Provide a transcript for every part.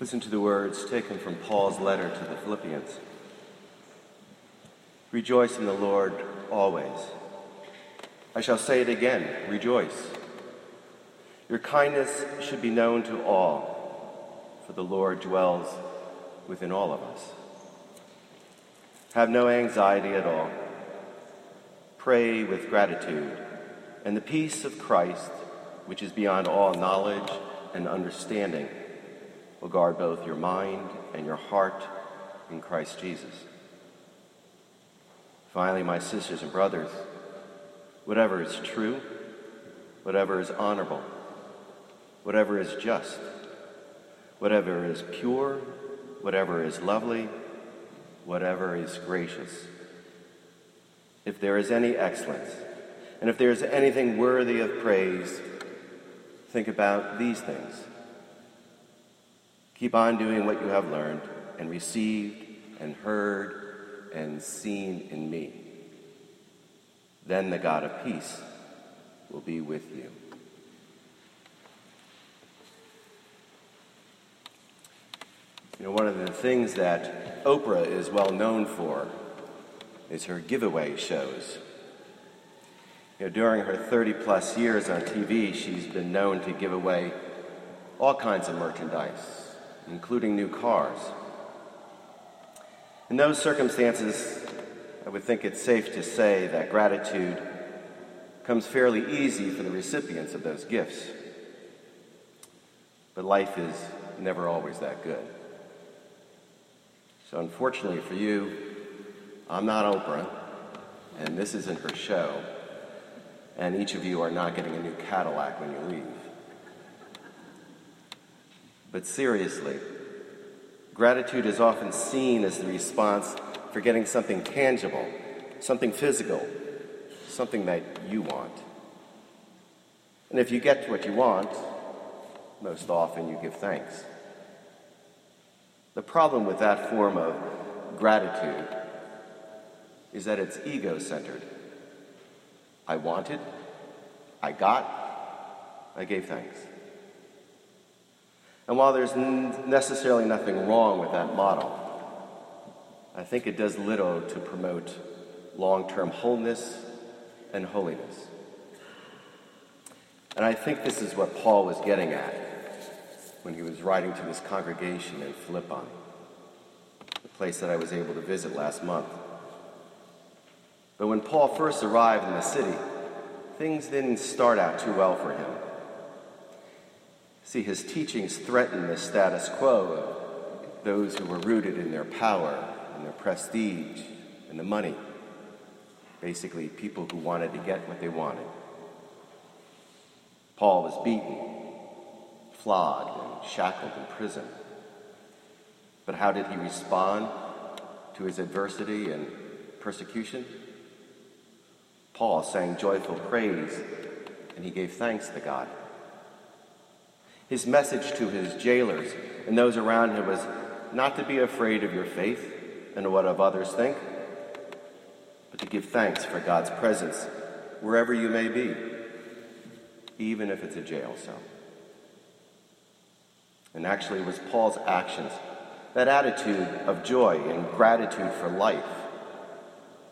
Listen to the words taken from Paul's letter to the Philippians. Rejoice in the Lord always. I shall say it again, rejoice. Your kindness should be known to all, for the Lord dwells within all of us. Have no anxiety at all. Pray with gratitude, and the peace of Christ, which is beyond all knowledge and understanding, will guard both your mind and your heart in Christ Jesus. Finally, my sisters and brothers, whatever is true, whatever is honorable, whatever is just, whatever is pure, whatever is lovely, whatever is gracious, if there is any excellence, and if there is anything worthy of praise, think about these things. Keep on doing what you have learned and received and heard and seen in me. Then the God of peace will be with you. You know, one of the things that Oprah is well known for is her giveaway shows. You know, during her 30-plus years on TV, she's been known to give away all kinds of merchandise, including new cars. In those circumstances, I would think it's safe to say that gratitude comes fairly easy for the recipients of those gifts. But life is never always that good. So unfortunately for you, I'm not Oprah, and this isn't her show, and each of you are not getting a new Cadillac when you leave. But seriously, gratitude is often seen as the response for getting something tangible, something physical, something that you want. And if you get what you want, most often you give thanks. The problem with that form of gratitude is that it's ego-centered. I wanted, I got, I gave thanks. And while there's necessarily nothing wrong with that model, I think it does little to promote long-term wholeness and holiness. And I think this is what Paul was getting at when he was writing to this congregation in Philippi, the place that I was able to visit last month. But when Paul first arrived in the city, things didn't start out too well for him. See, his teachings threatened the status quo of those who were rooted in their power and their prestige and the money. Basically, people who wanted to get what they wanted. Paul was beaten, flogged, and shackled in prison. But how did he respond to his adversity and persecution? Paul sang joyful praise, and he gave thanks to God. His message to his jailers and those around him was not to be afraid of your faith and what of others think, but to give thanks for God's presence wherever you may be, even if it's a jail cell. And actually it was Paul's actions, that attitude of joy and gratitude for life,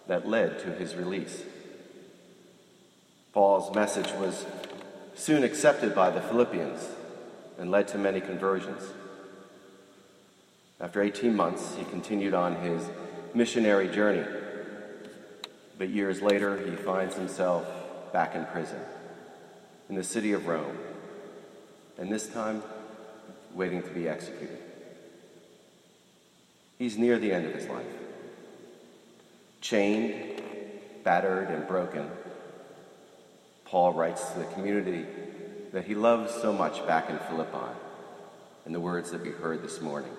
that led to his release. Paul's message was soon accepted by the Philippians and led to many conversions. After 18 months, he continued on his missionary journey, but years later, he finds himself back in prison in the city of Rome, and this time, waiting to be executed. He's near the end of his life, chained, battered, and broken. Paul writes to the community that he loves so much back in Philippi, in the words that we heard this morning,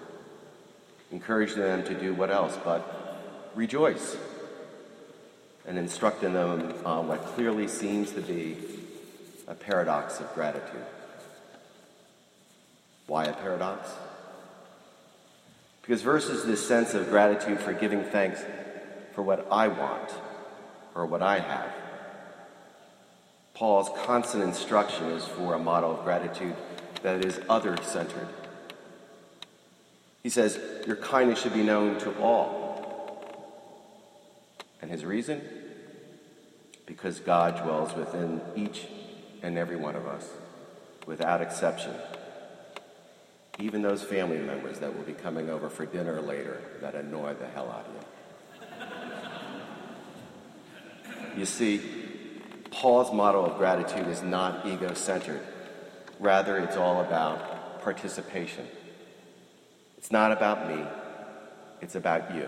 encouraging them to do what else but rejoice, and instructing them on what clearly seems to be a paradox of gratitude. Why a paradox? Because versus this sense of gratitude for giving thanks for what I want or what I have, Paul's constant instruction is for a model of gratitude that is other-centered, He says, your kindness should be known to all. And his reason? Because God dwells within each and every one of us, without exception. Even those family members that will be coming over for dinner later that annoy the hell out of you. You see, Paul's model of gratitude is not ego-centered. Rather, it's all about participation. It's not about me. It's about you.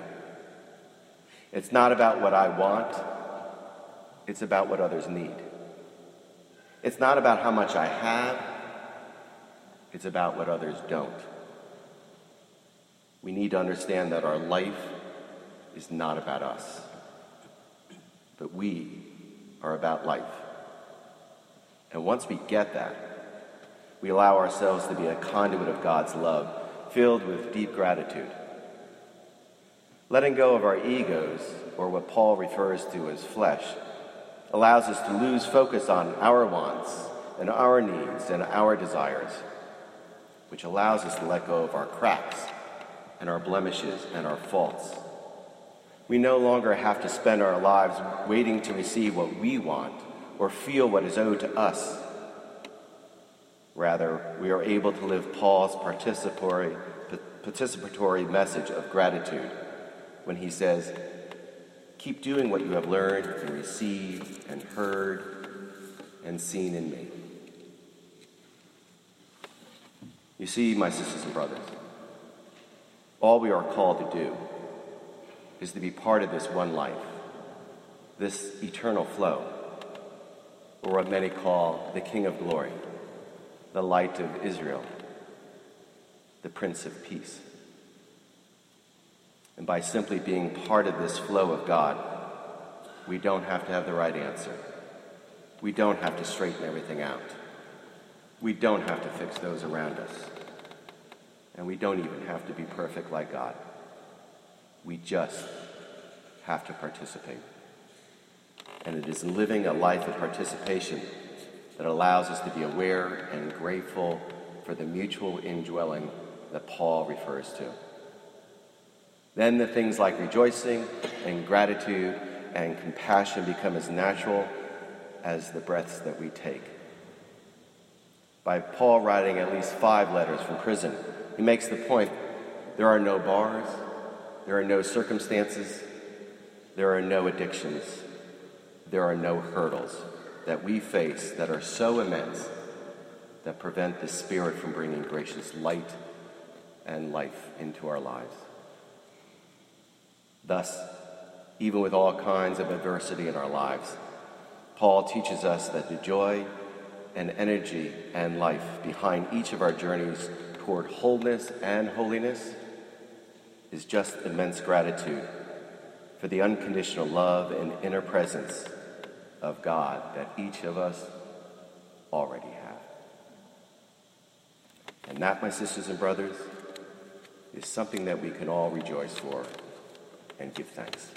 It's not about what I want. It's about what others need. It's not about how much I have. It's about what others don't. We need to understand that our life is not about us, but we are about life. And once we get that, we allow ourselves to be a conduit of God's love, filled with deep gratitude. Letting go of our egos, or what Paul refers to as flesh, allows us to lose focus on our wants and our needs and our desires, which allows us to let go of our cracks and our blemishes and our faults. We no longer have to spend our lives waiting to receive what we want or feel what is owed to us. Rather, we are able to live Paul's participatory message of gratitude when he says, keep doing what you have learned and received and heard and seen in me. You see, my sisters and brothers, all we are called to do is to be part of this one life, this eternal flow, or what many call the King of Glory, the Light of Israel, the Prince of Peace. And by simply being part of this flow of God, we don't have to have the right answer. We don't have to straighten everything out. We don't have to fix those around us. And we don't even have to be perfect like God. We just have to participate. And it is living a life of participation that allows us to be aware and grateful for the mutual indwelling that Paul refers to. Then the things like rejoicing and gratitude and compassion become as natural as the breaths that we take. By Paul writing at least 5 letters from prison, he makes the point, there are no bars, there are no circumstances, there are no addictions, there are no hurdles that we face that are so immense that prevent the Spirit from bringing gracious light and life into our lives. Thus, even with all kinds of adversity in our lives, Paul teaches us that the joy and energy and life behind each of our journeys toward wholeness and holiness is just immense gratitude for the unconditional love and inner presence of God that each of us already have. And that, my sisters and brothers, is something that we can all rejoice for and give thanks.